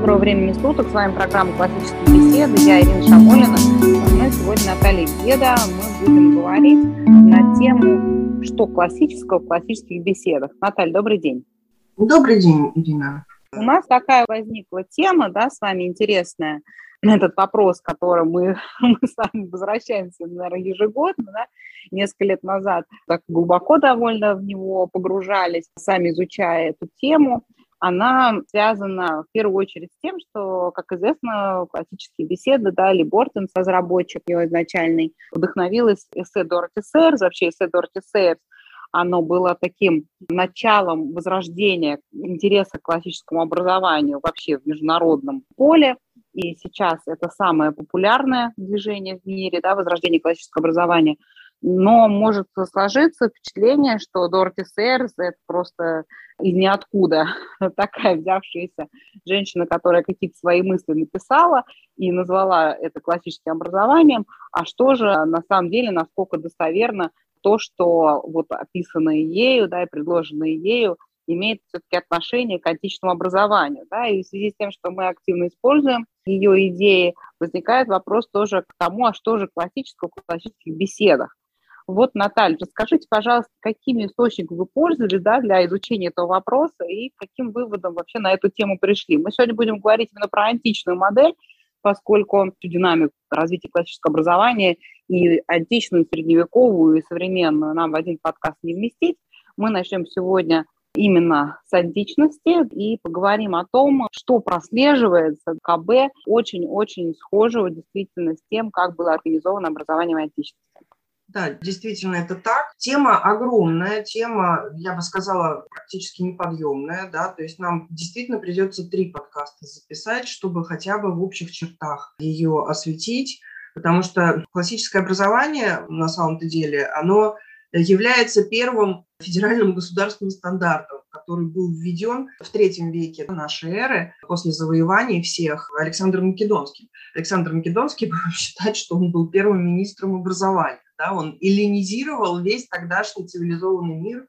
Доброго времени суток. С вами программа «Классические беседы». Я Ирина Шамолина. Со мной сегодня Наталья Гела. Мы будем говорить на тему, что классического в классических беседах. Наталья, добрый день. Добрый день, Ирина. У нас такая возникла тема, да, с вами интересная. Этот вопрос, который мы с вами возвращаемся, наверное, ежегодно, да, несколько лет назад, так глубоко довольно в него погружались, сами изучая эту тему. Она связана в первую очередь с тем, что, как известно, классические беседы, да, Ли Бортон, разработчик ее изначальный, вдохновилась эссе Дороти Сэйерс. Вообще эссе Дороти Сэйерс, оно было таким началом возрождения интереса к классическому образованию вообще в международном поле. И сейчас это самое популярное движение в мире, да, возрождение классического образования. Но может сложиться впечатление, что Дороти Сэйерс – это просто из ниоткуда такая взявшаяся женщина, которая какие-то свои мысли написала и назвала это классическим образованием. А что же на самом деле, насколько достоверно то, что вот описанное ею, да, и предложенное ею, имеет все-таки отношение к античному образованию. Да, и в связи с тем, что мы активно используем ее идеи, возникает вопрос тоже к тому, а что же классического в классических беседах. Вот, Наталья, расскажите, пожалуйста, какими источниками вы пользовались, да, для изучения этого вопроса и каким выводом вообще на эту тему пришли. Мы сегодня будем говорить именно про античную модель, поскольку динамику развития классического образования и античную, и средневековую, и современную нам в один подкаст не вместить. Мы начнем сегодня именно с античности и поговорим о том, что прослеживается КБ очень-очень схожего действительно с тем, как было организовано образование в античности. Да, действительно, это так. Тема огромная, тема, я бы сказала, практически неподъемная, да, то есть нам действительно придется 3 подкаста записать, чтобы хотя бы в общих чертах ее осветить, потому что классическое образование, на самом-то деле, оно является первым федеральным государственным стандартом, который был введен в III веке нашей эры после завоеваний всех Александром Македонским. Александр Македонский будем считать, что он был первым министром образования. Да, он эллинизировал весь тогдашний цивилизованный мир,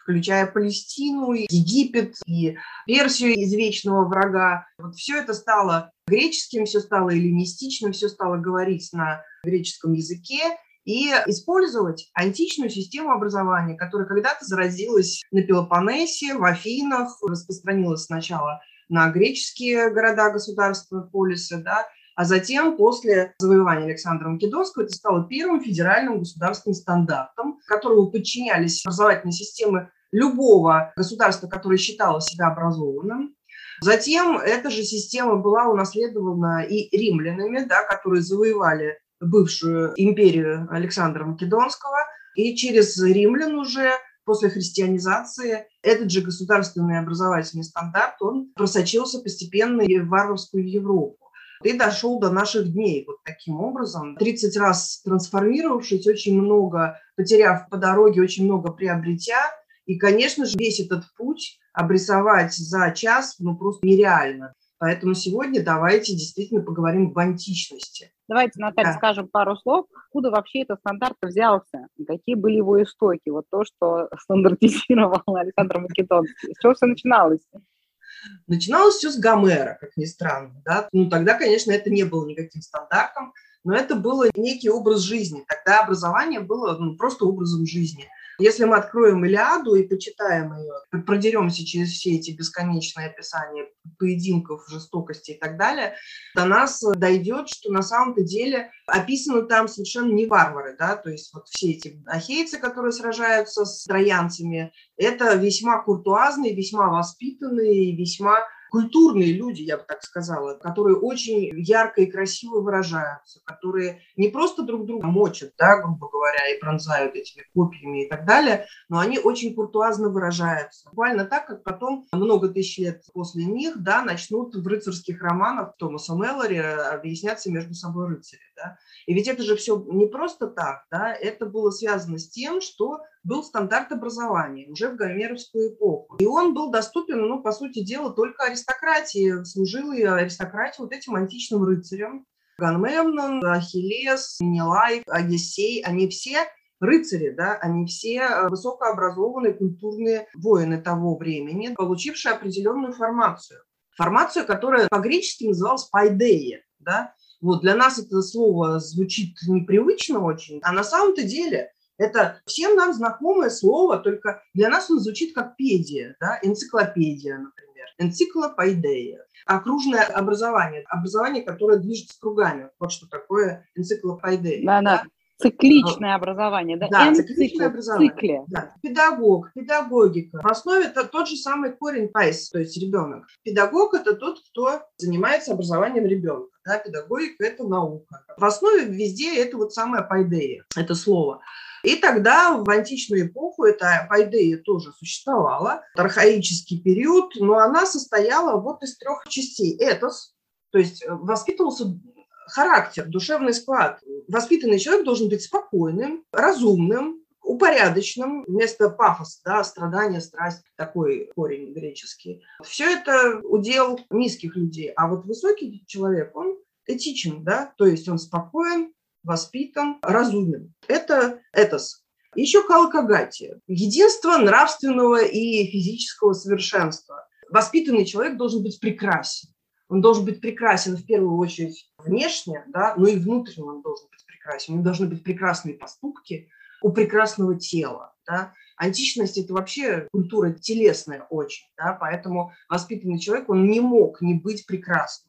включая Палестину, Египет и Персию из вечного врага. Вот все это стало греческим, все стало эллинистичным, все стало говорить на греческом языке и использовать античную систему образования, которая когда-то зародилась на Пелопоннесе, в Афинах, распространилась сначала на греческие города, государства, полисы, да, а затем, после завоевания Александра Македонского, это стало первым федеральным государственным стандартом, которому подчинялись образовательные системы любого государства, которое считало себя образованным. Затем эта же система была унаследована и римлянами, да, которые завоевали бывшую империю Александра Македонского, и через римлян уже после христианизации этот же государственный образовательный стандарт, он просочился постепенно и в варварскую Европу. И дошел до наших дней вот таким образом, 30 раз трансформировавшись, очень много потеряв по дороге, очень много приобретя. И, конечно же, весь этот путь обрисовать за час просто нереально. Поэтому сегодня давайте действительно поговорим об античности. Давайте, Наталья, да, скажем пару слов, откуда вообще этот стандарт взялся, какие были его истоки, вот то, что стандартизировал Александр Македонский. С чего все начиналось? Начиналось все с Гомера, как ни странно. Да? Ну, тогда, конечно, это не было никаким стандартом, но это был некий образ жизни. Тогда образование было просто образом жизни. Если мы откроем «Илиаду» и почитаем ее, продеремся через все эти бесконечные описания поединков, жестокости и так далее, до нас дойдет, что на самом-то деле описаны там совершенно не варвары, да, то есть вот все эти ахейцы, которые сражаются с троянцами, это весьма куртуазные, весьма воспитанные, весьма культурные люди, я бы так сказала, которые очень ярко и красиво выражаются, которые не просто друг друга мочат, да, грубо говоря, и пронзают этими копьями и так далее, но они очень куртуазно выражаются. Буквально так, как потом много тысяч лет после них, да, начнут в рыцарских романах Томаса Мэлори объясняться между собой рыцари. Да. И ведь это же все не просто так, да, это было связано с тем, что был стандарт образования уже в гомеровскую эпоху. И он был доступен, по сути дела, только аристократии. Служила и аристократия вот этим античным рыцарям. Агамемнон, Ахиллес, Менелай, Одиссей, они все рыцари, да, они все высокообразованные культурные воины того времени, получившие определенную формацию. формацию, которая по-гречески называлась «пайдея». Да? Вот, для нас это слово звучит непривычно очень, а на самом-то деле это всем нам знакомое слово, только для нас оно звучит как «педия», да? «Энциклопедия», например, «энциклопайдея». Окружное образование, образование, которое движется кругами. Вот что такое энциклопайдея. Да, да. Цикличное образование, да? Да, цикличное образование. Да. Педагог, педагогика. В основе это тот же самый корень «пайс», то есть ребенок. Педагог – это тот, кто занимается образованием ребенка. Да, педагогика – это наука. В основе везде это вот самая пайдея, это слово. И тогда в античную эпоху эта пайдея тоже существовала, архаический период, но она состояла вот из трех частей. Этос, то есть воспитывался характер, душевный склад. Воспитанный человек должен быть спокойным, разумным, упорядоченным. Вместо пафоса, да, страдания, страсть, такой корень греческий. Все это удел низких людей. А вот высокий человек, он этичен, да, то есть он спокоен, воспитан, разумен. Это этос. Еще калокагатия. Единство нравственного и физического совершенства. Воспитанный человек должен быть прекрасен. Он должен быть прекрасен в первую очередь внешне, да, но и внутренне он должен быть прекрасен. У него должны быть прекрасные поступки у прекрасного тела. Да. Античность – это вообще культура телесная очень, да, поэтому воспитанный человек, он не мог не быть прекрасным.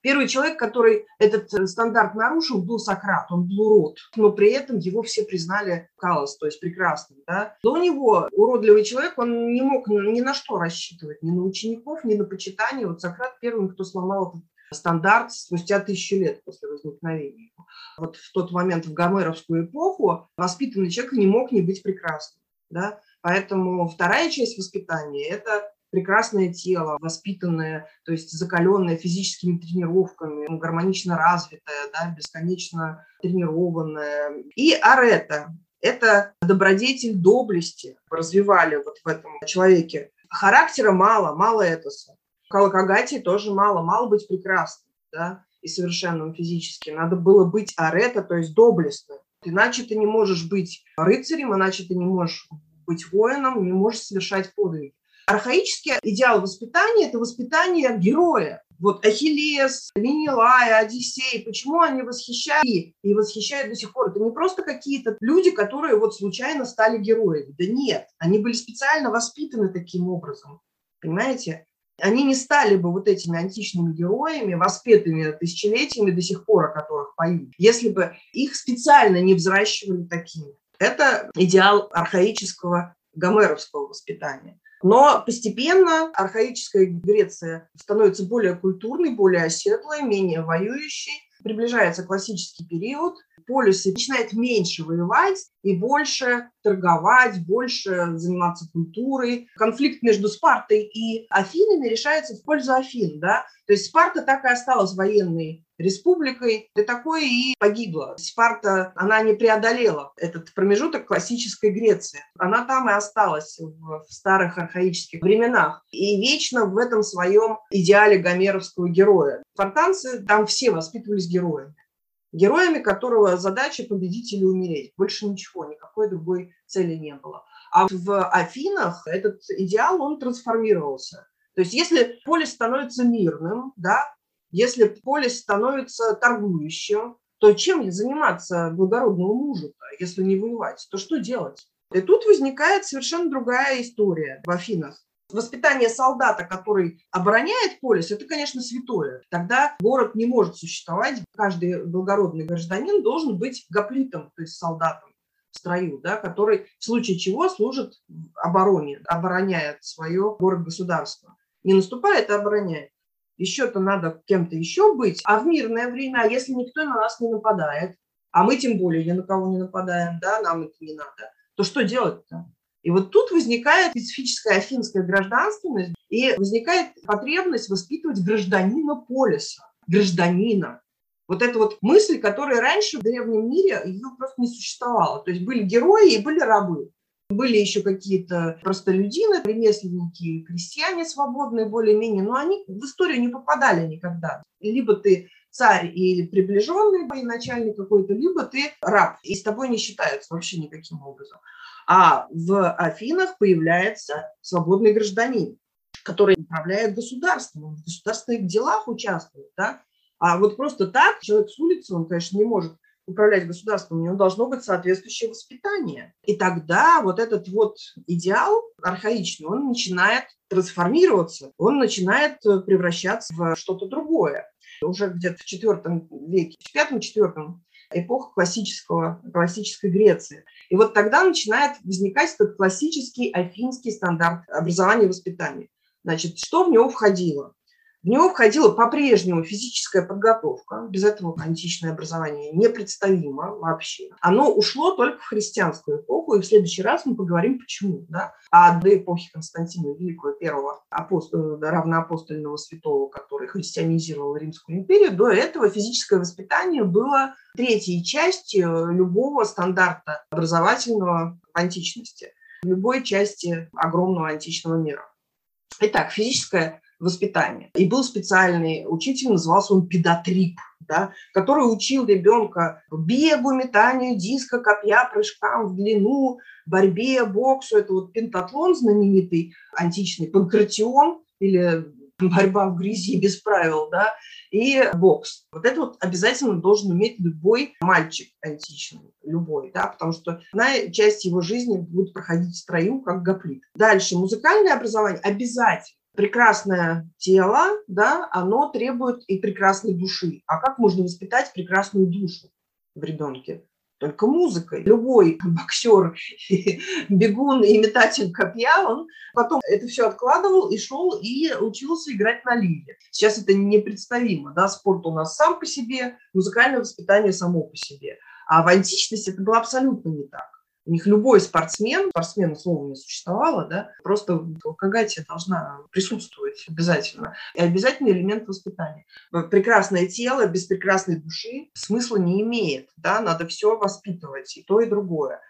Первый человек, который этот стандарт нарушил, был Сократ, он был урод, но при этом его все признали калос, то есть прекрасным. Да? До него уродливый человек, он не мог ни на что рассчитывать, ни на учеников, ни на почитание. Вот Сократ первым, кто сломал этот стандарт спустя 1000 лет после возникновения. Вот в тот момент, в гомеровскую эпоху, воспитанный человек не мог не быть прекрасным. Да? Поэтому вторая часть воспитания – это прекрасное тело, воспитанное, то есть закаленное физическими тренировками, гармонично развитое, да, бесконечно тренированное. И арета – это добродетель доблести. Развивали вот в этом человеке. Характера мало, мало этоса. Калокагатии тоже мало, мало быть прекрасным, да, и совершенным физически. Надо было быть арета, то есть доблестным. Иначе ты не можешь быть рыцарем, иначе ты не можешь быть воином, не можешь совершать подвиги. Архаический идеал воспитания – это воспитание героя. Вот Ахиллес, Менелай, Одиссей, почему они восхищали и восхищают до сих пор? Это не просто какие-то люди, которые вот случайно стали героями. Да нет, они были специально воспитаны таким образом, понимаете? Они не стали бы вот этими античными героями, воспетыми тысячелетиями до сих пор, о которых поют, если бы их специально не взращивали такими. Это идеал архаического гомеровского воспитания. Но постепенно архаическая Греция становится более культурной, более оседлой, менее воюющей. Приближается классический период. Полис начинает меньше воевать и больше торговать, больше заниматься культурой. Конфликт между Спартой и Афинами решается в пользу Афин. Да? То есть Спарта так и осталась военной республикой, и такое и погибла. Спарта, она не преодолела этот промежуток классической Греции. Она там и осталась в старых архаических временах. И вечно в этом своем идеале гомеровского героя. Спартанцы там все воспитывались героями. Героями, которого задача победить или умереть. Больше ничего, никакой другой цели не было. А в Афинах этот идеал, он трансформировался. То есть если полис становится мирным, да, если полис становится торгующим, то чем заниматься благородному мужу-то, если не воевать? То что делать? И тут возникает совершенно другая история в Афинах. Воспитание солдата, который обороняет полис, это, конечно, святое. Тогда город не может существовать. Каждый благородный гражданин должен быть гоплитом, то есть солдатом в строю, да, который в случае чего служит обороне, обороняет свое город-государство. Не наступает, а обороняет. Еще-то надо кем-то еще быть. А в мирное время, если никто на нас не нападает, а мы тем более ни на кого не нападаем, да, нам это не надо, то что делать-то? И вот тут возникает специфическая афинская гражданственность, и возникает потребность воспитывать гражданина полиса, гражданина. Вот эта вот мысль, которая раньше в древнем мире ее просто не существовала. То есть были герои и были рабы. Были еще какие-то простолюдины, ремесленники, крестьяне свободные более-менее, но они в историю не попадали никогда. Либо ты царь или приближенный военачальник какой-то, либо ты раб, и с тобой не считаются вообще никаким образом. А в Афинах появляется свободный гражданин, который управляет государством, он в государственных делах участвует, да? А вот просто так человек с улицы, он, конечно, не может управлять государством, у него должно быть соответствующее воспитание. И тогда вот этот вот идеал архаичный, он начинает трансформироваться, он начинает превращаться в что-то другое. Уже где-то в IV веке, в V-IV эпоха классической Греции. И вот тогда начинает возникать этот классический афинский стандарт образования и воспитания. Значит, что в него входило? В него входила по-прежнему физическая подготовка. Без этого античное образование непредставимо вообще. Оно ушло только в христианскую эпоху, и в следующий раз мы поговорим, почему. Да? А до эпохи Константина Великого, первого апостола, равноапостольного святого, который христианизировал Римскую империю, до этого физическое воспитание было третьей частью любого стандарта образовательного в античности, любой части огромного античного мира. Итак, физическое воспитание. И был специальный учитель, назывался он педатрип, да, который учил ребенка бегу, метанию диска, копья, прыжкам в длину, борьбе, боксу. Это вот пентатлон знаменитый, античный, панкратион или борьба в грязи без правил, да, и бокс. Вот это вот обязательно должен уметь любой мальчик античный, любой, да, потому что одна часть его жизни будет проходить в строю, как гоплит. Дальше музыкальное образование обязательно. Прекрасное тело, да, оно требует и прекрасной души. А как можно воспитать прекрасную душу в ребенке? Только музыкой. Любой боксер, бегун и метатель копья, он потом это все откладывал и шел и учился играть на лире. Сейчас это непредставимо, да, спорт у нас сам по себе, музыкальное воспитание само по себе. А в античности это было абсолютно не так. У них любой спортсмен, слова не существовало, да, просто алкогольная должна присутствовать обязательно. И обязательный элемент воспитания. Прекрасное тело без прекрасной души смысла не имеет, да, надо все воспитывать, и то, и другое.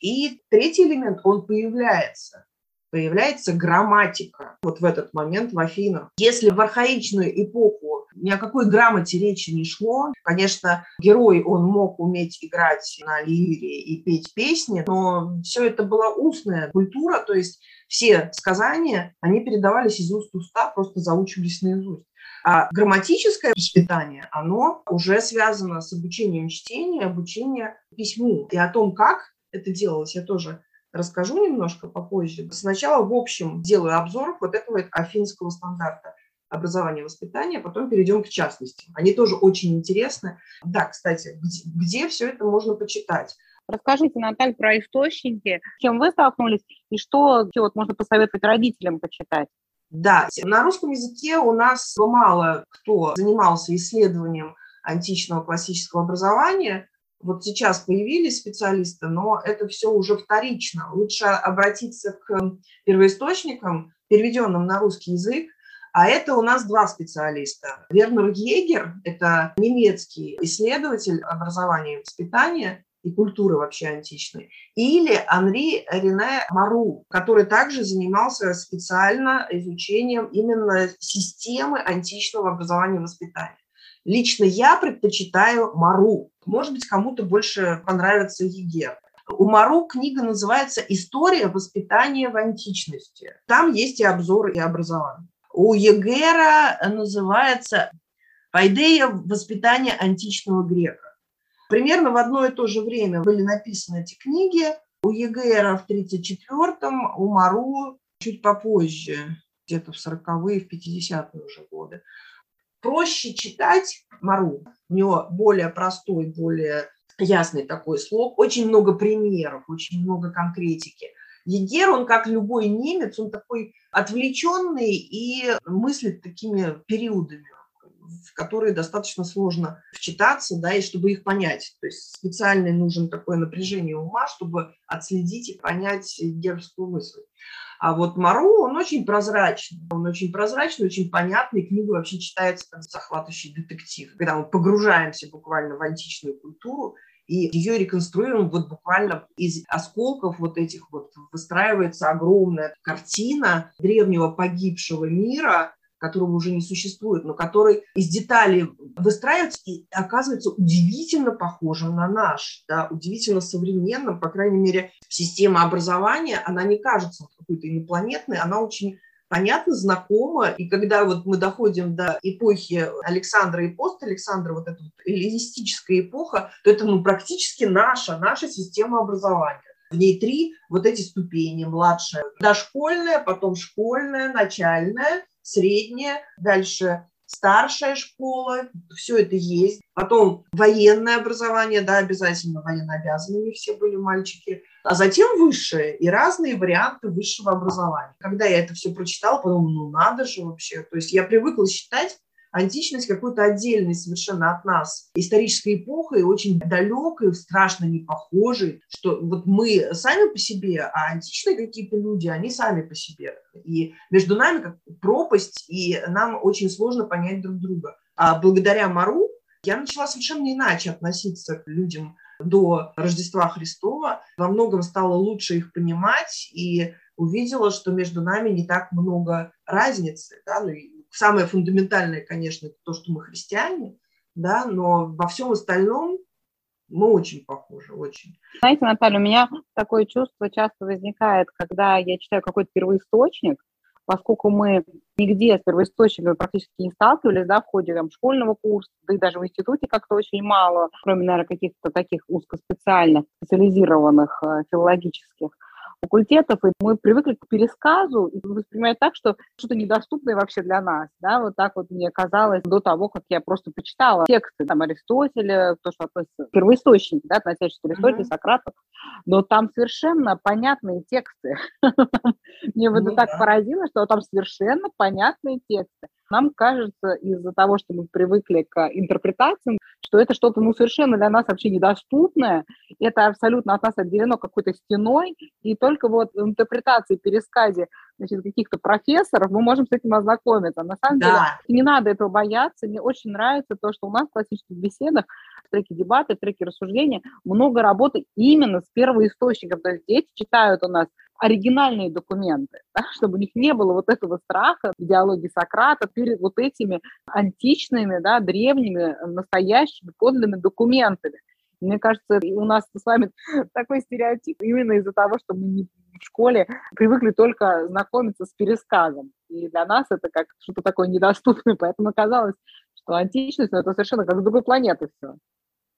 И третий элемент, он появляется. Появляется грамматика вот в этот момент в Афинах. Если в архаичную эпоху ни о какой грамоте речи не шло, конечно, герой, он мог уметь играть на лире и петь песни, но все это была устная культура, то есть все сказания, они передавались из уст в уста, просто заучивались наизусть. А грамматическое воспитание, оно уже связано с обучением чтения, обучением письму. И о том, как это делалось, я тоже расскажу немножко попозже. Сначала в общем делаю обзор вот этого афинского стандарта образования и воспитания, потом перейдем к частности. Они тоже очень интересны. Да, кстати, где все это можно почитать? Расскажите, Наталья, про источники, с чем вы столкнулись и что вот можно посоветовать родителям почитать? Да, на русском языке у нас мало кто занимался исследованием античного классического образования. Вот сейчас появились специалисты, но это все уже вторично. Лучше обратиться к первоисточникам, переведенным на русский язык. А это у нас два специалиста. Вернер Йегер – это немецкий исследователь образования, воспитания и культуры вообще античной. Или Анри Рене Мару, который также занимался специально изучением именно системы античного образования и воспитания. Лично я предпочитаю Мару. Может быть, кому-то больше понравится Йегер. У Мару книга называется «История воспитания в античности». Там есть и обзоры, и образование. У Йегера называется «Пайдея воспитания античного грека». Примерно в одно и то же время были написаны эти книги. У Йегера в 1934-м, у Мару чуть попозже, где-то в 40-е, в 50-е уже годы. Проще читать Мару, у него более простой, более ясный такой слог, очень много примеров, очень много конкретики. Йегер, он как любой немец, он такой отвлеченный и мыслит такими периодами, в которые достаточно сложно вчитаться, да, и чтобы их понять. То есть специально нужен такое напряжение ума, чтобы отследить и понять йегеровскую мысль. А вот Мару, он очень прозрачный, очень понятный. Книга вообще читается как захватывающий детектив, когда мы погружаемся буквально в античную культуру и ее реконструируем вот буквально из осколков вот этих вот. Выстраивается огромная картина древнего погибшего мира, которого уже не существует, но который из деталей выстраивается и оказывается удивительно похожим на наш, да, удивительно современным, по крайней мере, система образования, она не кажется какой-то инопланетной, она очень понятно, знакомо. И когда вот мы доходим до эпохи Александра и пост-Александра, вот эта вот эллинистическая эпоха, то это практически наша система образования. В ней 3 вот эти ступени: младшая, дошкольная, потом школьная, начальная, средняя, дальше старшая школа, все это есть. Потом военное образование, да, обязательно военнообязанными все были мальчики. А затем высшее и разные варианты высшего образования. Когда я это все прочитала, подумала, надо же вообще. То есть я привыкла считать античность какой-то отдельной совершенно от нас исторической эпохой, очень далекой, страшно не похожей, что вот мы сами по себе, а античные какие-то люди, они сами по себе. И между нами как пропасть, и нам очень сложно понять друг друга. А благодаря Мару я начала совершенно иначе относиться к людям до Рождества Христова, во многом стала лучше их понимать и увидела, что между нами не так много разницы, да, ну и самое фундаментальное, конечно, то, что мы христиане, да, но во всем остальном мы очень похожи, очень. Знаете, Наталья, у меня такое чувство часто возникает, когда я читаю какой-то первоисточник, поскольку мы нигде с первоисточниками практически не сталкивались, да, в ходе школьного курса, да и даже в институте как-то очень мало, кроме, наверное, каких-то таких узкоспециальных, специализированных филологических факультетов, и мы привыкли к пересказу и воспринимать так, что что-то недоступное вообще для нас, да, вот так вот мне казалось до того, как я просто почитала тексты, там, Аристотеля, то, что относится к первоисточнику, да, относящиеся к Аристотелю, Сократу, но там совершенно понятные тексты. Мне это так поразило, что там совершенно понятные тексты. Нам кажется, из-за того, что мы привыкли к интерпретациям, что это что-то совершенно для нас вообще недоступное, это абсолютно от нас отделено какой-то стеной, и только вот в интерпретации, пересказе, значит, каких-то профессоров мы можем с этим ознакомиться. На самом деле не надо этого бояться. Мне очень нравится то, что у нас в классических беседах, в треке дебаты, в треке рассуждения много работы именно с первоисточником. То есть дети читают у нас оригинальные документы, да, чтобы у них не было вот этого страха в диалоге Сократа перед вот этими античными, да, древними, настоящими, подлинными документами. Мне кажется, у нас с вами такой стереотип именно из-за того, что мы в школе привыкли только знакомиться с пересказом. И для нас это как что-то такое недоступное, поэтому оказалось, что античность, ну, это совершенно как с другой планеты все.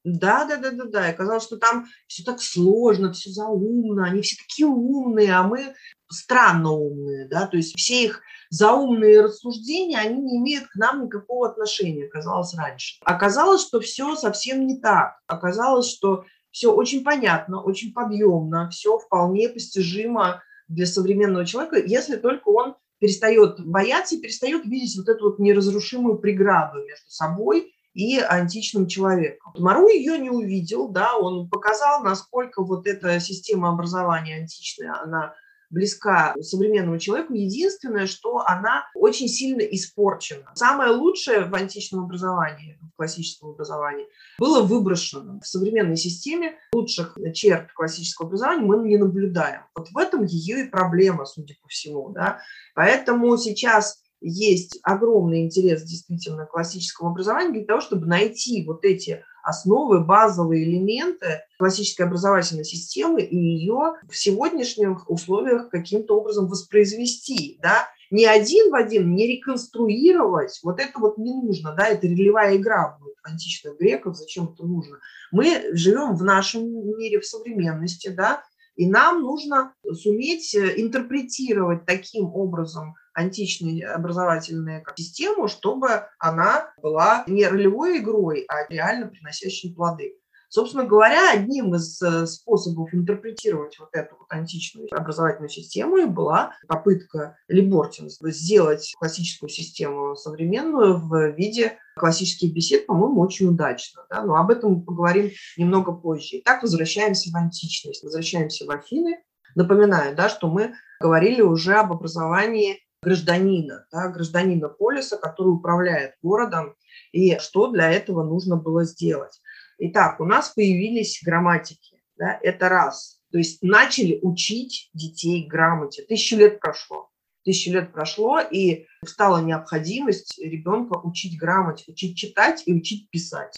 Да. И казалось, что там все так сложно, все заумно, они все такие умные, а мы странно умные, да, то есть все их заумные рассуждения, они не имеют к нам никакого отношения, казалось раньше. Оказалось, что все совсем не так. Оказалось, что все очень понятно, очень подъемно, все вполне постижимо для современного человека, если только он перестает бояться и перестает видеть вот эту вот неразрушимую преграду между собой и античным человеком. Мару ее не увидел, да, он показал, насколько вот эта система образования античная, она близка современному человеку. Единственное, что она очень сильно испорчена. Самое лучшее в античном образовании, в классическом образовании, было выброшено. В современной системе лучших черт классического образования мы не наблюдаем. Вот в этом ее и проблема, судя по всему, да. Поэтому сейчас есть огромный интерес действительно к классическому образованию для того, чтобы найти вот эти основы, базовые элементы классической образовательной системы и ее в сегодняшних условиях каким-то образом воспроизвести, да, не один в один, не реконструировать, вот это вот не нужно, да, это ролевая игра у античных греков, зачем это нужно. Мы живем в нашем мире, в современности, да, и нам нужно суметь интерпретировать таким образом античную образовательную систему, чтобы она была не ролевой игрой, а реально приносящей плоды. Собственно говоря, одним из способов интерпретировать вот эту вот античную образовательную систему и была попытка Ли Бортона сделать классическую систему современную в виде классических бесед, по-моему, очень удачно. Да? Но об этом мы поговорим немного позже. Итак, возвращаемся в античность, возвращаемся в Афины. Напоминаю, да, что мы говорили уже об образовании гражданина, да, гражданина полиса, который управляет городом, и что для этого нужно было сделать. Итак, у нас появились грамматики, да, это раз. То есть начали учить детей грамоте. 1000 лет прошло, и стала необходимость ребенка учить грамоте, учить читать и учить писать.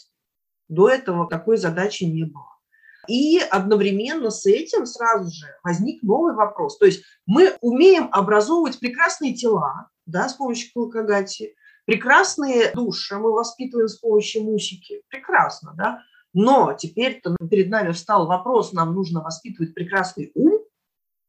До этого такой задачи не было. И одновременно с этим сразу же возник новый вопрос. То есть мы умеем образовывать прекрасные тела, да, с помощью калокагати, прекрасные души мы воспитываем с помощью мусики. Прекрасно, да? Но теперь-то перед нами встал вопрос, нам нужно воспитывать прекрасный ум.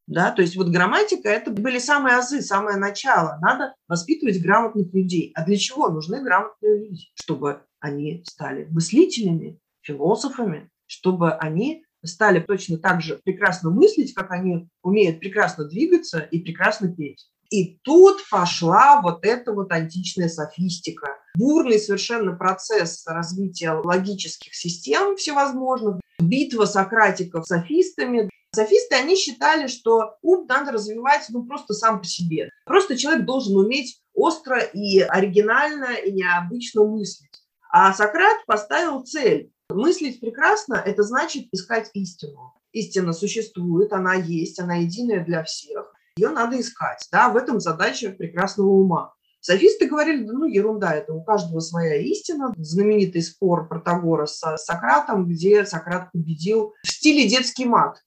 Да? То есть вот грамматика – это были самые азы, самое начало. Надо воспитывать грамотных людей. А для чего нужны грамотные люди? Чтобы они стали мыслителями, философами, чтобы они стали точно так же прекрасно мыслить, как они умеют прекрасно двигаться и прекрасно петь. И тут пошла вот эта вот античная софистика. Бурный совершенно процесс развития логических систем всевозможных. Битва сократиков с софистами. Софисты, они считали, что ум надо развивать просто сам по себе. Просто человек должен уметь остро и оригинально и необычно мыслить. А Сократ поставил цель. Мыслить прекрасно – это значит искать истину. Истина существует, она есть, она единая для всех. Ее надо искать, да, в этом задача прекрасного ума. Софисты говорили, ерунда, это у каждого своя истина. Знаменитый спор Протагора с Сократом, где Сократ победил в стиле детский мат.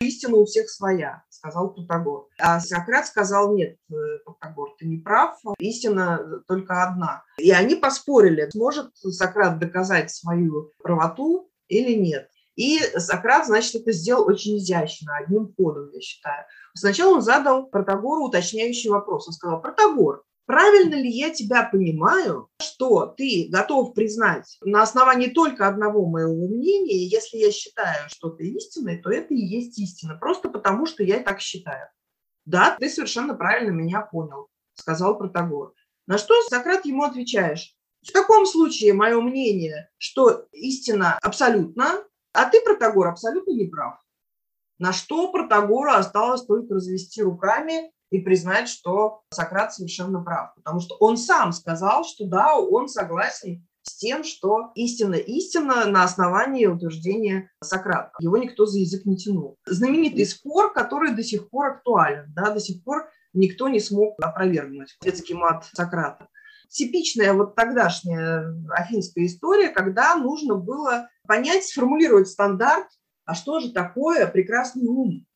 Истина у всех своя, сказал Протагор. А Сократ сказал, нет, Протагор, ты не прав, истина только одна. И они поспорили, сможет Сократ доказать свою правоту или нет. И Сократ, это сделал очень изящно, одним ходом, я считаю. Сначала он задал Протагору уточняющий вопрос. Он сказал, Протагор, правильно ли я тебя понимаю, что ты готов признать на основании только одного моего мнения, если я считаю, что ты истинный, то это и есть истина, просто потому что я так считаю. Да, ты совершенно правильно меня понял, сказал Протагор. На что Сократ ему отвечаешь, в таком случае мое мнение, что истина абсолютна, а ты, Протагор, абсолютно не прав. На что Протагору осталось только развести руками и признать, что Сократ совершенно прав. Потому что он сам сказал, что да, он согласен с тем, что истина на основании утверждения Сократа. Его никто за язык не тянул. Знаменитый спор, который до сих пор актуален. Да, до сих пор никто не смог опровергнуть детский мат Сократа. Типичная тогдашняя афинская история, когда нужно было понять, сформулировать стандарт, а что же такое прекрасный ум?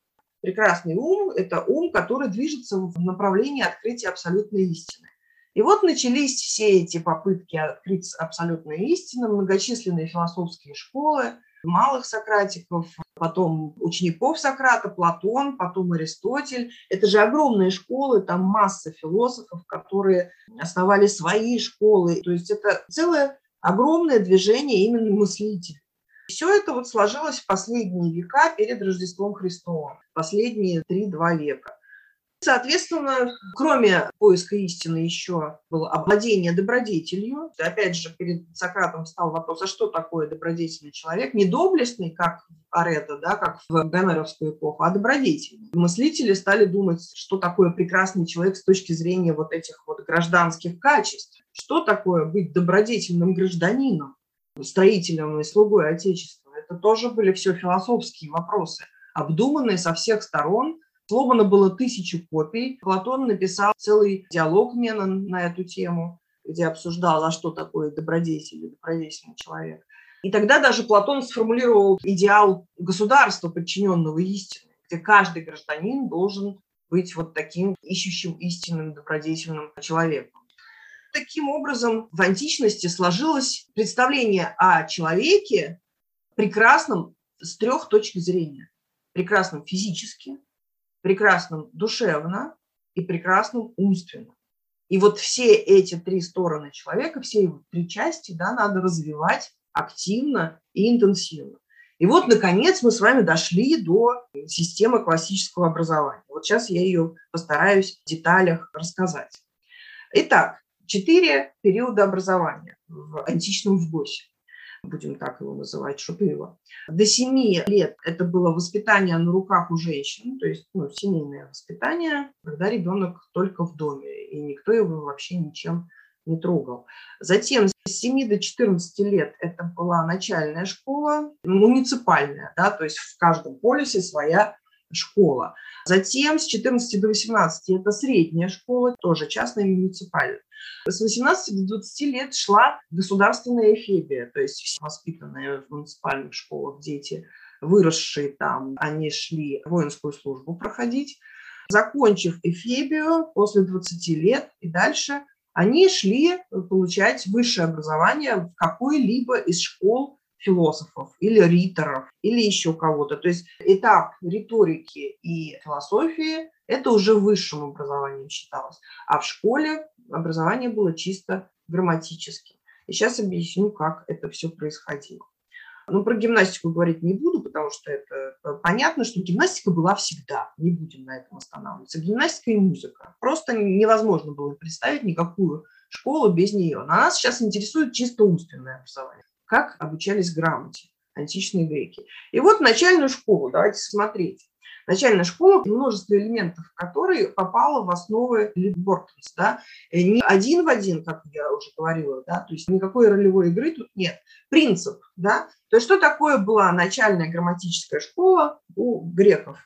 Прекрасный ум – это ум, который движется в направлении открытия абсолютной истины. И вот начались все эти попытки открыть абсолютную истину, многочисленные философские школы, малых сократиков, потом учеников Сократа, Платон, потом Аристотель. Это же огромные школы, там масса философов, которые основали свои школы. То есть это целое огромное движение именно мыслителей. Все это сложилось в последние века перед Рождеством Христовым, последние 3-2 века. Соответственно, кроме поиска истины еще было обладение добродетелью. Опять же, перед Сократом встал вопрос, а что такое добродетельный человек? Не доблестный, как Арета, да, как в гомеровскую эпоху, а добродетельный. Мыслители стали думать, что такое прекрасный человек с точки зрения этих гражданских качеств. Что такое быть добродетельным гражданином, строителем и слугой Отечества? Это тоже были все философские вопросы, обдуманные со всех сторон. Сломано было 1000 копий. Платон написал целый диалог Менелая на эту тему, где обсуждал, а что такое добродетель и добродетельный человек. И тогда даже Платон сформулировал идеал государства, подчиненного истине, где каждый гражданин должен быть таким ищущим истинным добродетельным человеком. Таким образом, в античности сложилось представление о человеке прекрасном с 3 точек зрения. Прекрасном физически, прекрасным душевно и прекрасным умственно. И все эти 3 стороны человека, все его 3 части, да, надо развивать активно и интенсивно. И наконец, мы с вами дошли до системы классического образования. Сейчас я ее постараюсь в деталях рассказать. Итак, 4 периода образования в античном ВГОСе. Будем так его называть, шутливо. До 7 лет это было воспитание на руках у женщин, то есть семейное воспитание, когда ребенок только в доме, и никто его вообще ничем не трогал. Затем с 7 до 14 лет это была начальная школа, муниципальная, да, то есть в каждом полисе своя школа. Затем с 14 до 18 это средняя школа, тоже частная и муниципальная. С 18 до 20 лет шла государственная эфебия, то есть все воспитанные в муниципальных школах дети выросшие там, они шли воинскую службу проходить. Закончив Эфебию после 20 лет и дальше, они шли получать высшее образование в какой-либо из школ философов или риторов, или еще кого-то. То есть этап риторики и философии – это уже высшим образованием считалось. А в школе образование было чисто грамматическим. И сейчас объясню, как это все происходило. Но про гимнастику говорить не буду, потому что это понятно, что гимнастика была всегда. Не будем на этом останавливаться. Гимнастика и музыка. Просто невозможно было представить никакую школу без нее. На нас сейчас интересует чисто умственное образование. Как обучались грамоте античные греки. И вот начальную школу, давайте смотреть. Начальная школа, множество элементов которой попало в основы Ли Бортонс, да? Не один в один, как я уже говорила, да? То есть никакой ролевой игры тут нет. Принцип, да? То есть что такое была начальная грамматическая школа у греков?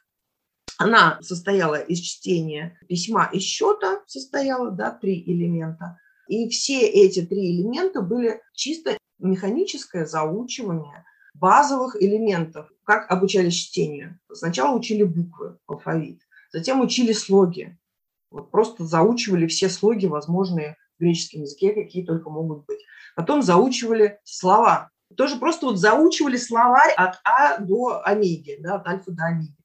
Она состояла из чтения письма и счета, состояла, да, 3 элемента. И все эти 3 элемента были чисто механическое заучивание базовых элементов, как обучались чтению. Сначала учили буквы, алфавит, затем учили слоги. Вот просто заучивали все слоги, возможные в греческом языке, какие только могут быть. Потом заучивали слова. Тоже просто вот заучивали словарь от А до омеги, да, от альфа до омеги.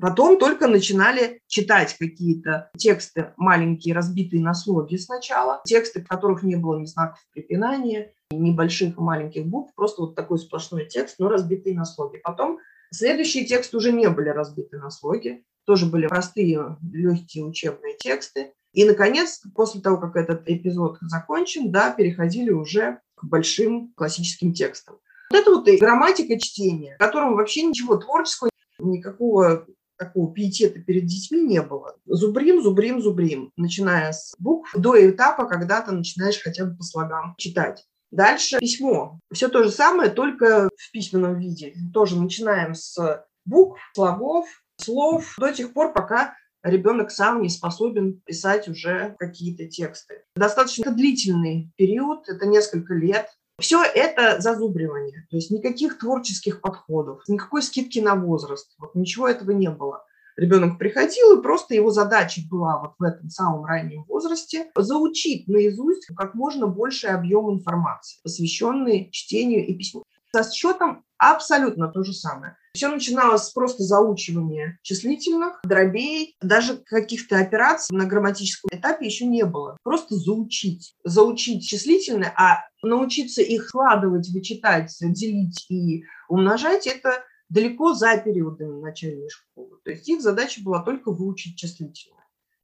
Потом только начинали читать какие-то тексты маленькие, разбитые на слоги сначала, тексты, в которых не было ни знаков препинания, небольших и маленьких букв, просто вот такой сплошной текст, но разбитые на слоги. Потом следующие тексты уже не были разбиты на слоги, тоже были простые, легкие учебные тексты. И, наконец, после того, как этот эпизод закончен, да, переходили уже к большим классическим текстам. Вот это вот и грамматика чтения, в котором вообще ничего творческого, никакого такого пиетета перед детьми не было. Зубрим, зубрим, зубрим, начиная с букв до этапа, когда ты начинаешь хотя бы по слогам читать. Дальше письмо. Все то же самое, только в письменном виде. Тоже начинаем с букв, слогов, слов до тех пор, пока ребенок сам не способен писать уже какие-то тексты. Достаточно длительный период, это несколько лет. Все это зазубривание, то есть никаких творческих подходов, никакой скидки на возраст, вот ничего этого не было. Ребенок приходил, и просто его задача была вот в этом самом раннем возрасте заучить наизусть как можно больший объем информации, посвященный чтению и письму. Со счетом абсолютно то же самое. Все начиналось с просто заучивания числительных, дробей, даже каких-то операций на грамматическом этапе еще не было. Просто заучить. Заучить числительные, а научиться их складывать, вычитать, делить и умножать – это далеко за периодами начальной школы. То есть их задача была только выучить числительное.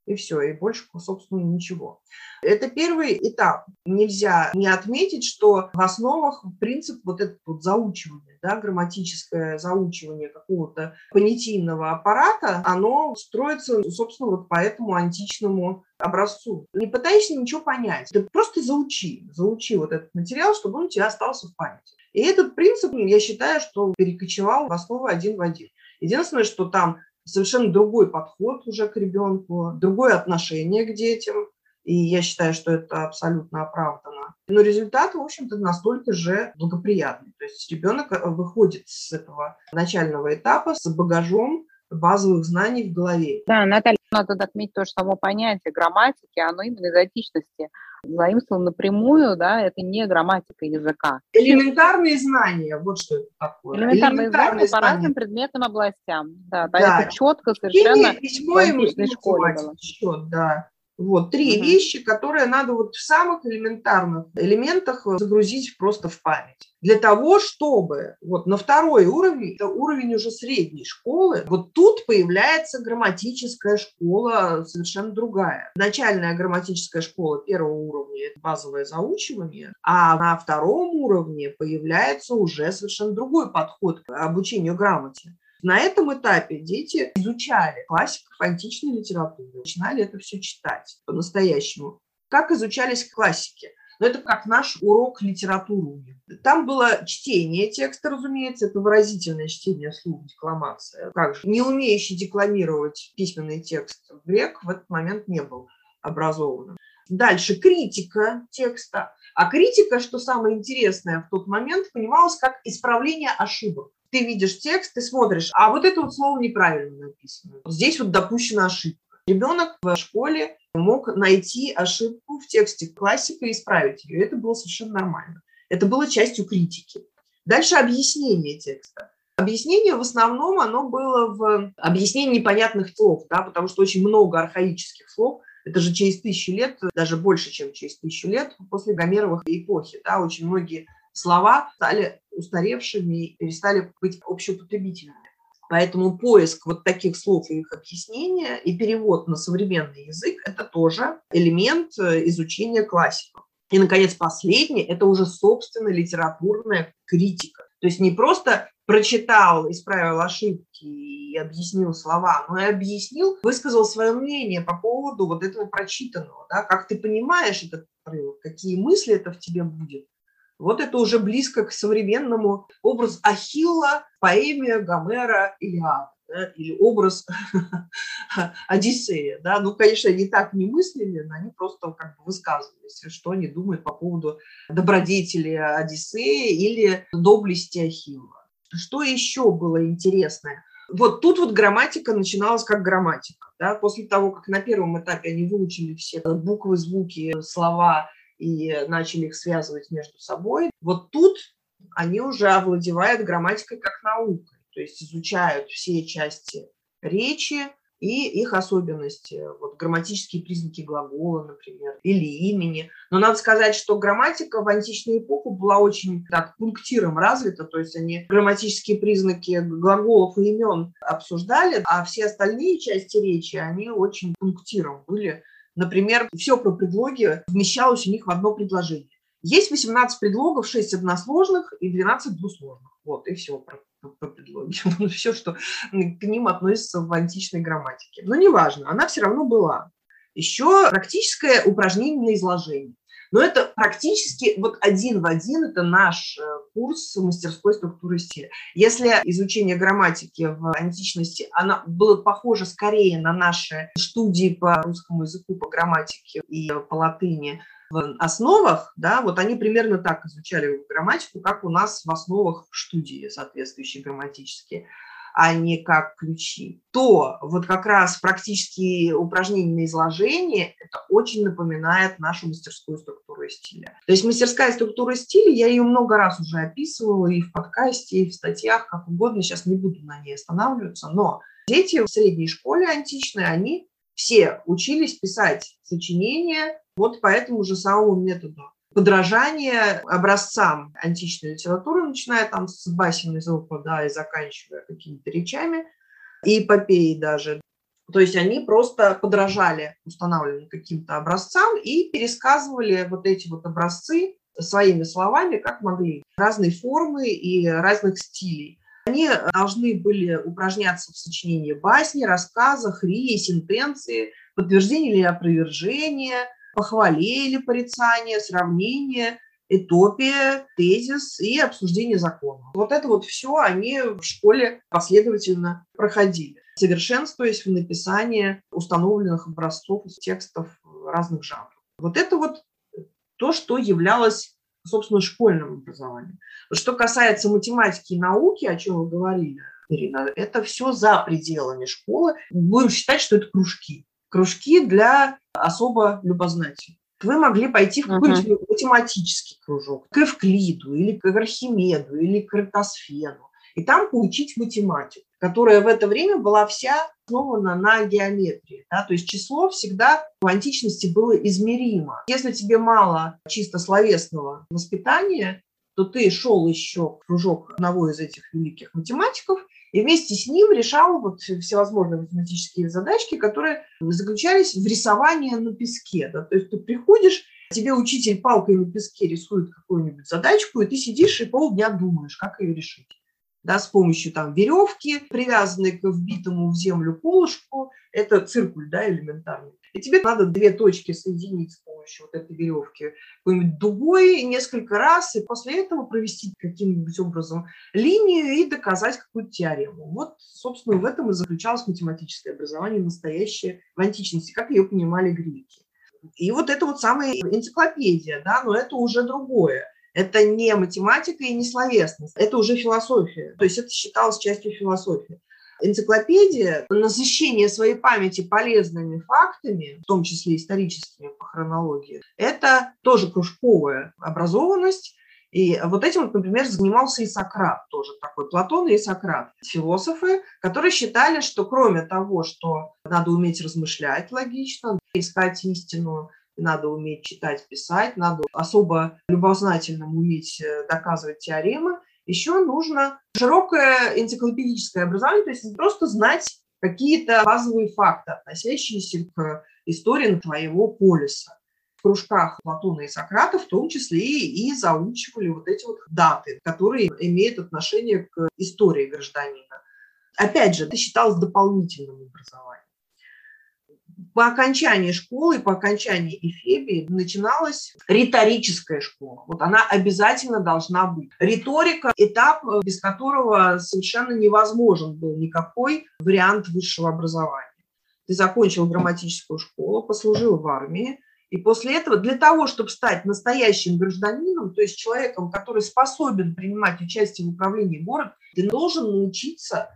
И все, и больше, собственно, ничего. Это первый этап. Нельзя не отметить, что в основах принцип вот это вот заучивание, да, грамматическое заучивание какого-то понятийного аппарата, оно строится, собственно, вот по этому античному образцу. Не пытайся ничего понять. Ты просто заучи вот этот материал, чтобы он у тебя остался в памяти. И этот принцип, я считаю, что перекочевал в основу один в один. Единственное, что там совершенно другой подход уже к ребенку, другое отношение к детям. И я считаю, что это абсолютно оправдано. Но результат, в общем-то, настолько же благоприятный. То есть ребенок выходит с этого начального этапа с багажом базовых знаний в голове. Да, Наталья, надо отметить то, что само понятие грамматики, оно именно из античности. Заимствовано напрямую, да, это не грамматика языка. Элементарные знания, вот что это такое. Элементарные знания по разным предметным областям. Да, да. Это четко, совершенно в античной школе было. Счет, да. Вот, 3 вещи, которые надо вот в самых элементарных элементах загрузить просто в память. Для того, чтобы вот на второй уровень, это уровень уже средней школы, вот тут появляется грамматическая школа совершенно другая. Начальная грамматическая школа первого уровня – это базовое заучивание, а на втором уровне появляется уже совершенно другой подход к обучению грамоте. На этом этапе дети изучали классиков античной литературы, начинали это все читать по-настоящему. Как изучались классики? Но это как наш урок литературы. Там было чтение текста, разумеется, это выразительное чтение слух, декламация. Как же не умеющий декламировать письменный текст грек в этот момент не был образованным. Дальше критика текста. А критика, что самое интересное в тот момент, понималась как исправление ошибок. ты видишь текст, ты смотришь, а вот это вот слово неправильно написано. Здесь вот допущена ошибка. Ребенок в школе мог найти ошибку в тексте классика и исправить ее. Это было совершенно нормально. Это было частью критики. Дальше объяснение текста. Объяснение в основном оно было в объяснении непонятных слов, да, потому что очень много архаических слов. Это же через 1000 лет, даже больше, чем через 1000 лет после Гомеровых эпохи. Да, очень многие слова стали устаревшими и перестали быть общеупотребительными. Поэтому поиск вот таких слов и их объяснения и перевод на современный язык – это тоже элемент изучения классиков. И, наконец, последний – это уже, собственно, литературная критика. То есть не просто прочитал, исправил ошибки и объяснил слова, но и объяснил, высказал свое мнение по поводу вот этого прочитанного. Да? Как ты понимаешь этот отрывок, какие мысли это в тебе будет. Вот это уже близко к современному образу Ахилла в поэме Гомера «Илиада», да, или образ Одиссея. Да. Ну, конечно, они так не мыслили, но они просто как бы высказывались, что они думают по поводу добродетели Одиссея или доблести Ахилла. Что еще было интересное? Вот тут вот грамматика начиналась как грамматика. Да. После того, как на первом этапе они выучили все буквы, звуки, слова, и начали их связывать между собой, вот тут они уже овладевают грамматикой как наукой, то есть изучают все части речи и их особенности, вот грамматические признаки глагола, например, или имени. Но надо сказать, что грамматика в античную эпоху была очень так пунктиром развита, то есть они грамматические признаки глаголов и имен обсуждали, а все остальные части речи, они очень пунктиром были. Например, все про предлоги вмещалось у них в одно предложение. Есть 18 предлогов, 6 односложных и 12 двусложных. Вот, и все про предлоги. Все, что к ним относится в античной грамматике. Но неважно, она все равно была. Еще практическое упражнение на изложение. Но это практически вот один в один, это наш курс мастерской структуры стиля. Если изучение грамматики в античности, оно было похоже скорее на наши студии по русскому языку, по грамматике и по латыни в основах, да, вот они примерно так изучали грамматику, как у нас в основах студии соответствующие грамматические, а не как ключи, то вот как раз практические упражнения на изложение это очень напоминает нашу мастерскую структуру стиля. То есть мастерская структура стиля, я ее много раз уже описывала и в подкасте, и в статьях, как угодно, сейчас не буду на ней останавливаться, но дети в средней школе античной, они все учились писать сочинения вот по этому же самому методу. Подражание образцам античной литературы, начиная там с Басина и Эзопа, да, и заканчивая какими-то речами, и эпопеей даже. То есть они просто подражали установленным каким-то образцам и пересказывали вот эти вот образцы своими словами, как могли, разной формы и разных стилей. Они должны были упражняться в сочинении басни, рассказах, рии, сентенции, подтверждения или опровержения, похвале или порицание, сравнение, этопия, тезис и обсуждение закона. Вот это вот все они в школе последовательно проходили, совершенствуясь в написании установленных образцов из текстов разных жанров. Вот это вот то, что являлось, собственно, школьным образованием. Что касается математики и науки, о чем вы говорили, Ирина, это все за пределами школы. Будем считать, что это кружки. Кружки для особо любознательных. Вы могли пойти в какой-нибудь математический кружок, к Эвклиду, или к Архимеду, или к Эратосфену, и там поучить математику, которая в это время была вся основана на геометрии. Да? То есть число всегда в античности было измеримо. Если тебе мало чисто словесного воспитания, то ты шел еще в кружок одного из этих великих математиков, и вместе с ним решал вот всевозможные математические задачки, которые заключались в рисовании на песке. Да? То есть ты приходишь, тебе учитель палкой на песке рисует какую-нибудь задачку, и ты сидишь и полдня думаешь, как ее решить. Да? С помощью там, веревки, привязанной к вбитому в землю колышку, это циркуль, да, элементарный. И тебе надо две точки соединить с помощью вот этой веревки какой-нибудь дугой несколько раз, и после этого провести каким-нибудь образом линию и доказать какую-то теорему. Вот, собственно, в этом и заключалось математическое образование настоящее в античности, как ее понимали греки. И вот это вот самая энциклопедия, да, но это уже другое. Это не математика и не словесность, это уже философия. То есть это считалось частью философии. Энциклопедия насыщение своей памяти полезными фактами, в том числе историческими по хронологии, это тоже кружковая образованность. И вот этим, например, занимался и Сократ, тоже такой Платон и Сократ. Философы, которые считали, что кроме того, что надо уметь размышлять логично, искать истину, надо уметь читать, писать, надо особо любознательно уметь доказывать теоремы, еще нужно широкое энциклопедическое образование, то есть просто знать какие-то базовые факты, относящиеся к истории твоего полиса. В кружках Платона и Сократа в том числе и заучивали вот эти вот даты, которые имеют отношение к истории гражданина. Опять же, это считалось дополнительным образованием. По окончании школы, по окончании Эфебии начиналась риторическая школа. Вот она обязательно должна быть. Риторика – этап, без которого совершенно невозможен был никакой вариант высшего образования. Ты закончил грамматическую школу, послужил в армии, и после этого для того, чтобы стать настоящим гражданином, то есть человеком, который способен принимать участие в управлении городом, ты должен научиться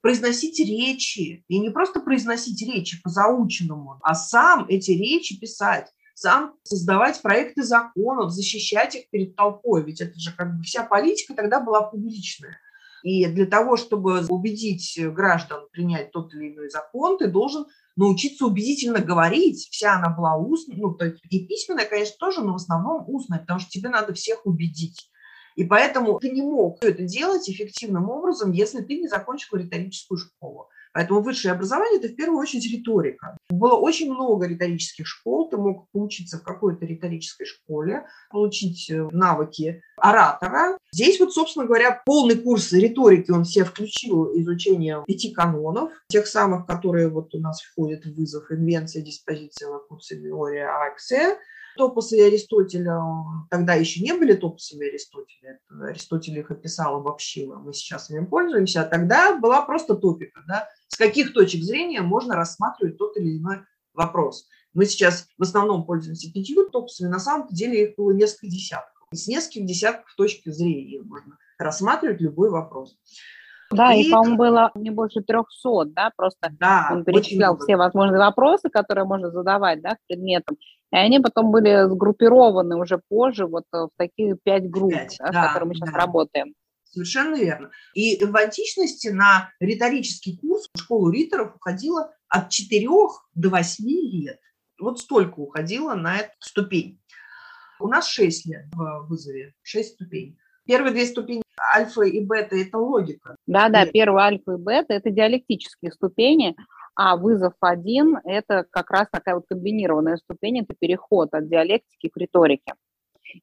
произносить речи, и не просто произносить речи по заученному, а сам эти речи писать, сам создавать проекты законов, защищать их перед толпой, ведь это же как бы вся политика тогда была публичная. И для того, чтобы убедить граждан принять тот или иной закон, ты должен научиться убедительно говорить, вся она была устная, ну, и письменная, конечно, тоже, но в основном устная, потому что тебе надо всех убедить. И поэтому ты не мог все это делать эффективным образом, если ты не закончил риторическую школу. Поэтому высшее образование – это в первую очередь риторика. Было очень много риторических школ, ты мог поучиться в какой-то риторической школе, получить навыки оратора. Здесь вот, собственно говоря, полный курс риторики, он в себя включил изучение 5 канонов, тех самых, которые вот у нас входят в вызов: инвенция, диспозиция, локуция, теория, акция. Топосы Аристотеля тогда еще не были топосами Аристотеля. Аристотель их описал, обобщил, мы сейчас ими пользуемся. А тогда была просто топика. Да? С каких точек зрения можно рассматривать тот или иной вопрос. Мы сейчас в основном пользуемся 5 топосами, на самом деле их было несколько десятков. И с нескольких десятков точки зрения можно рассматривать любой вопрос. Да, и по-моему, было не больше 300, да, просто да, он перечислял все возможные вопросы, которые можно задавать, да, к предметам, и они потом были сгруппированы уже позже вот в такие 5 групп, да, с которыми мы сейчас работаем. Совершенно верно. И в античности на риторический курс в школу риторов уходило от 4 до 8 лет. Вот столько уходило на эту ступень. У нас 6 лет в вызове, 6 ступеней. Первые 2 ступени альфа и бета – это логика. Да-да, первые альфа и бета – это диалектические ступени, а вызов 1 – это как раз такая вот комбинированная ступень, это переход от диалектики к риторике.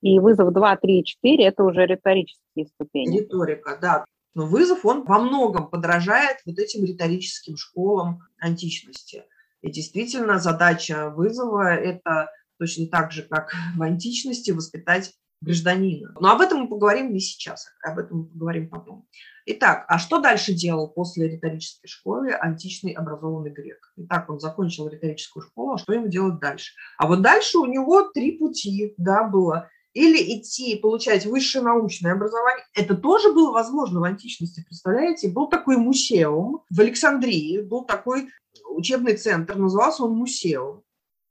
И вызов 2, 3, 4 – это уже риторические ступени. Риторика, да. Но вызов, он во многом подражает вот этим риторическим школам античности. И действительно, задача вызова – это точно так же, как в античности, воспитать гражданина. Но об этом мы поговорим не сейчас, об этом мы поговорим потом. Итак, а что дальше делал после риторической школы античный образованный грек? Итак, он закончил риторическую школу, а что ему делать дальше? А вот дальше у него 3 пути, да, было. Или идти получать высшее научное образование. Это тоже было возможно в античности, представляете? Был такой мусеум в Александрии, был такой учебный центр, назывался он мусеум.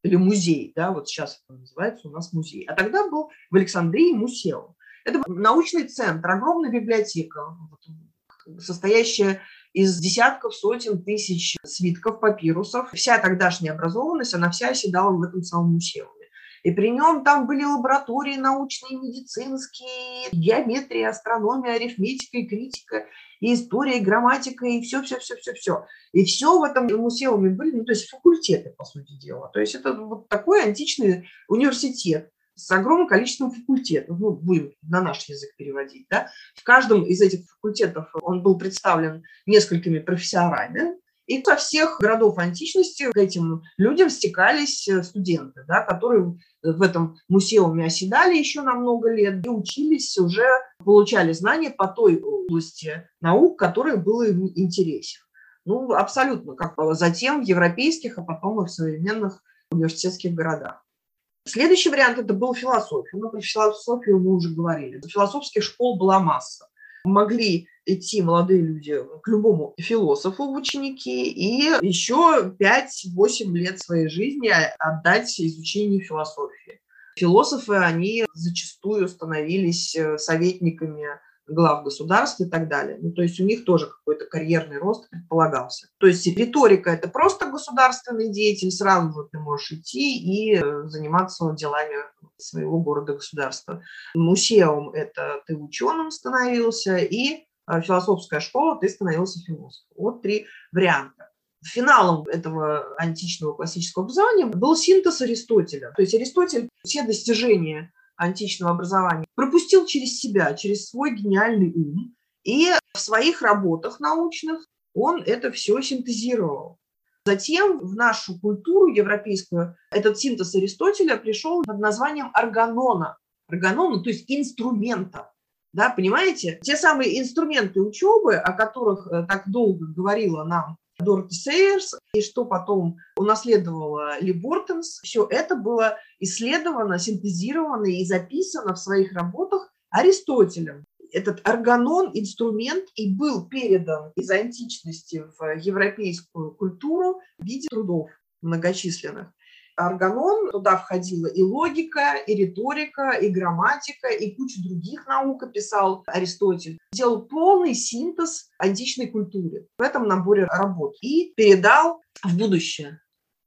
Или музей, да, вот сейчас это называется у нас музей. А тогда был в Александрии мусеум. Это был научный центр, огромная библиотека, состоящая из десятков, сотен тысяч свитков, папирусов. Вся тогдашняя образованность, она вся оседала в этом самом мусеуме. И при нем там были лаборатории научные, медицинские, геометрия, астрономия, арифметика и критика, и история, и грамматика, и все. И все в этом мусеуме были, ну, то есть факультеты, по сути дела. То есть это вот такой античный университет с огромным количеством факультетов, ну, будем на наш язык переводить, да. В каждом из этих факультетов он был представлен несколькими профессорами, и со всех городов античности к этим людям стекались студенты, да, которые в этом мусеуме оседали еще на много лет и учились уже, получали знания по той области наук, которая была им интересен. Ну, абсолютно, как затем в европейских, а потом и в современных университетских городах. Следующий вариант – это был философия. Ну, про философию мы уже говорили. Философских школ была масса. Могли идти молодые люди к любому философу в ученики и еще 5-8 лет своей жизни отдать изучению философии. Философы, они зачастую становились советниками глав государств и так далее. Ну, то есть у них тоже какой-то карьерный рост предполагался. То есть риторика – это просто государственный деятель, сразу же ты можешь идти и заниматься делами своего города-государства. Мусеум – это ты ученым становился, и философская школа – ты становился философом. Вот три варианта. Финалом этого античного классического образования был синтез Аристотеля. То есть Аристотель все достижения античного образования пропустил через себя, через свой гениальный ум. И в своих работах научных он это все синтезировал. Затем в нашу культуру европейскую этот синтез Аристотеля пришел под названием органона. Органона, то есть инструмента. Да, понимаете? Те самые инструменты учебы, о которых так долго говорила нам Дороти Сэйерс, и что потом унаследовала Ли Бортон, все это было исследовано, синтезировано и записано в своих работах Аристотелем. Этот органон, инструмент, и был передан из античности в европейскую культуру в виде трудов многочисленных. Органон, туда входила и логика, и риторика, и грамматика, и куча других наук, описал Аристотель. Делал полный синтез античной культуры в этом наборе работ и передал в будущее.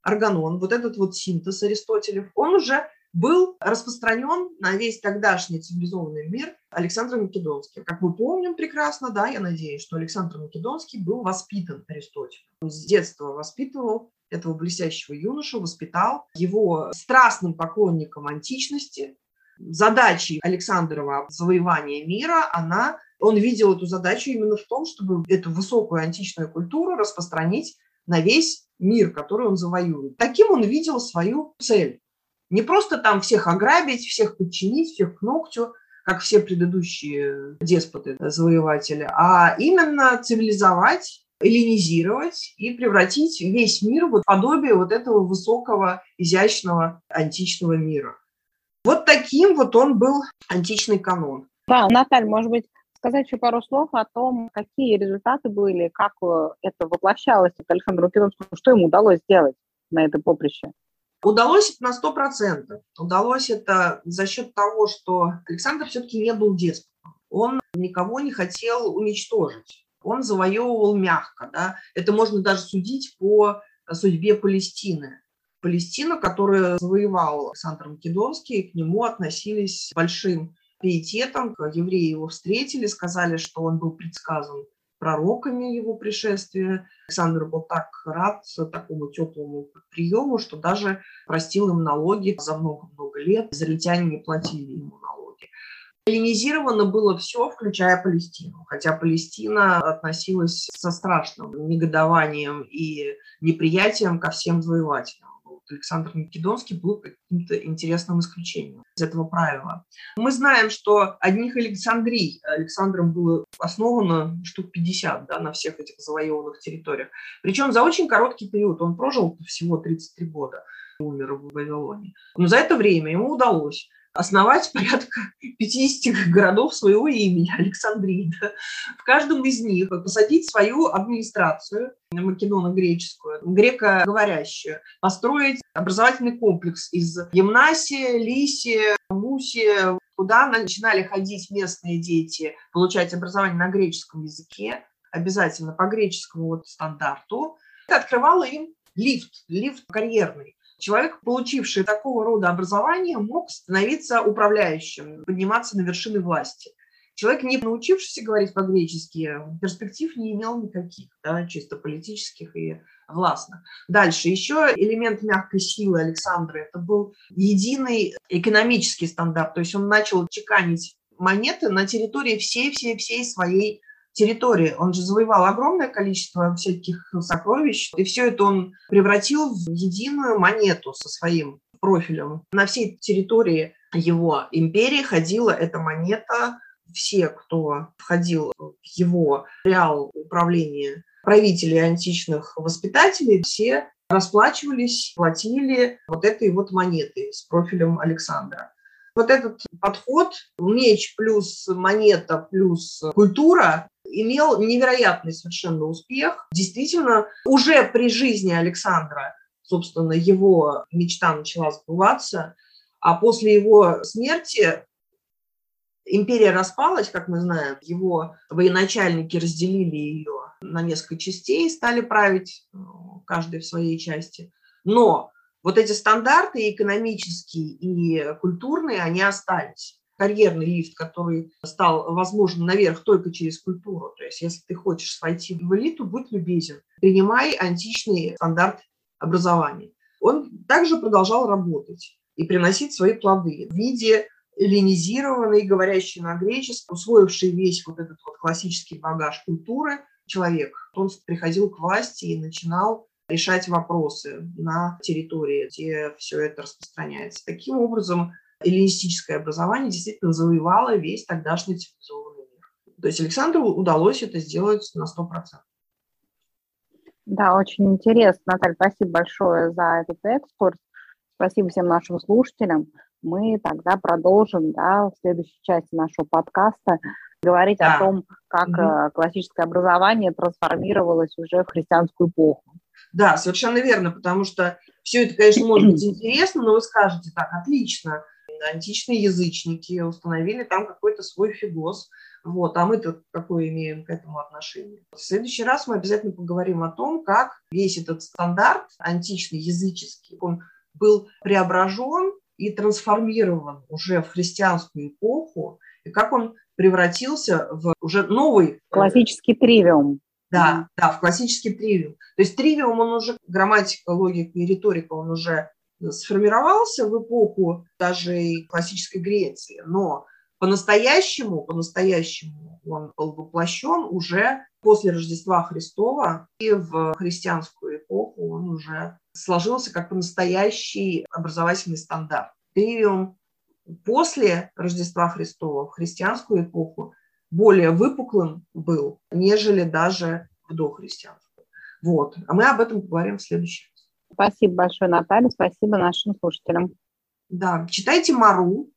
Органон, вот этот вот синтез Аристотелев, он уже был распространен на весь тогдашний цивилизованный мир Александром Македонским. Как мы помним прекрасно, да, я надеюсь, что Александр Македонский был воспитан Аристотелем. Он с детства воспитывал этого блестящего юношу, воспитал его страстным поклонником античности. Задачей Александрова завоевания мира, он видел эту задачу именно в том, чтобы эту высокую античную культуру распространить на весь мир, который он завоюет. Таким он видел свою цель. Не просто там всех ограбить, всех подчинить, всех к ногтю, как все предыдущие деспоты-завоеватели, а именно цивилизовать, эллинизировать и превратить весь мир в подобие вот этого высокого, изящного античного мира. Вот таким вот он был античный канон. Да, Наталья, может быть, сказать еще пару слов о том, какие результаты были, как это воплощалось от Александра Македонского, что ему удалось сделать на этом поприще? Удалось это на 100%. Удалось это за счет того, что Александр все-таки не был деспотом. Он никого не хотел уничтожить. Он завоевывал мягко. Да? Это можно даже судить по судьбе Палестины. Палестина, которую завоевал Александр Македонский, к нему относились с большим пиететом. Евреи его встретили, сказали, что он был предсказан пророками его пришествия. Александр был так рад такому теплому приему, что даже простил им налоги за много-много лет. Израильтяне не платили ему налоги. Эллинизировано было все, включая Палестину, хотя Палестина относилась со страшным негодованием и неприятием ко всем завоевателям. Александр Македонский был каким-то интересным исключением из этого правила. Мы знаем, что одних Александрий Александром было основано штук 50 на всех этих завоеванных территориях. Причем за очень короткий период, он прожил всего 33 года, умер в Вавилоне. Но за это время ему удалось основать порядка 50 городов своего имени, Александрии. Да? В каждом из них посадить свою администрацию, македоно-греческую, грекоговорящую, построить образовательный комплекс из Емнасия, Лисия, Мусия, куда начинали ходить местные дети, получать образование на греческом языке, обязательно по греческому стандарту. Это открывало им лифт карьерный. Человек, получивший такого рода образование, мог становиться управляющим, подниматься на вершины власти. Человек, не научившийся говорить по-гречески, перспектив не имел никаких, чисто политических и властных. Дальше еще элемент мягкой силы Александра – это был единый экономический стандарт. То есть он начал чеканить монеты на территории всей своей территории. Он же завоевал огромное количество всяких сокровищ, и все это он превратил в единую монету со своим профилем. На всей территории его империи ходила эта монета. Все, кто входил в его реал управления, правителей античных воспитателей, все расплачивались, платили вот этой вот монетой с профилем Александра. Вот этот подход, меч плюс монета плюс культура, имел невероятный совершенно успех. Действительно, уже при жизни Александра, собственно, его мечта начала сбываться, а после его смерти империя распалась, как мы знаем, его военачальники разделили ее на несколько частей, стали править каждой в своей части. Но вот эти стандарты экономические и культурные, они остались. Карьерный лифт, который стал возможен наверх только через культуру. То есть если ты хочешь войти в элиту, будь любезен, принимай античный стандарт образования. Он также продолжал работать и приносить свои плоды в виде эллинизированной, говорящей на греческом, усвоившей весь вот этот вот классический багаж культуры человек. Он приходил к власти и начинал решать вопросы на территории, где все это распространяется. Таким образом, эллинистическое образование действительно завоевало весь тогдашний цивилизованный мир. То есть Александру удалось это сделать на 100%. Да, очень интересно, Наталья, спасибо большое за этот экскурс. Спасибо всем нашим слушателям. Мы тогда продолжим, да, в следующей части нашего подкаста говорить о том, как классическое образование трансформировалось уже в христианскую эпоху. Да, совершенно верно, потому что все это, конечно, может быть интересно, но вы скажете так: отлично, античные язычники установили там какой-то свой фигос, вот, а мы-то какое имеем к этому отношение? В следующий раз мы обязательно поговорим о том, как весь этот стандарт античный, языческий, он был преображен и трансформирован уже в христианскую эпоху, и как он превратился в уже новый... Классический тривиум. Да, да, в классический тривиум. То есть тривиум, он уже, грамматика, логика и риторика, он уже сформировался в эпоху даже и классической Греции, но по-настоящему он был воплощен уже после Рождества Христова, и в христианскую эпоху он уже сложился как настоящий образовательный стандарт. Тривиум после Рождества Христова в христианскую эпоху более выпуклым был, нежели даже в дохристианскую. Вот. А мы об этом поговорим в следующий раз. Спасибо большое, Наталья. Спасибо нашим слушателям. Да. Читайте Мару.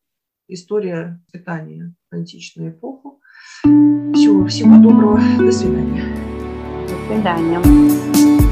История воспитания античную эпоху. Всего доброго. До свидания. До свидания.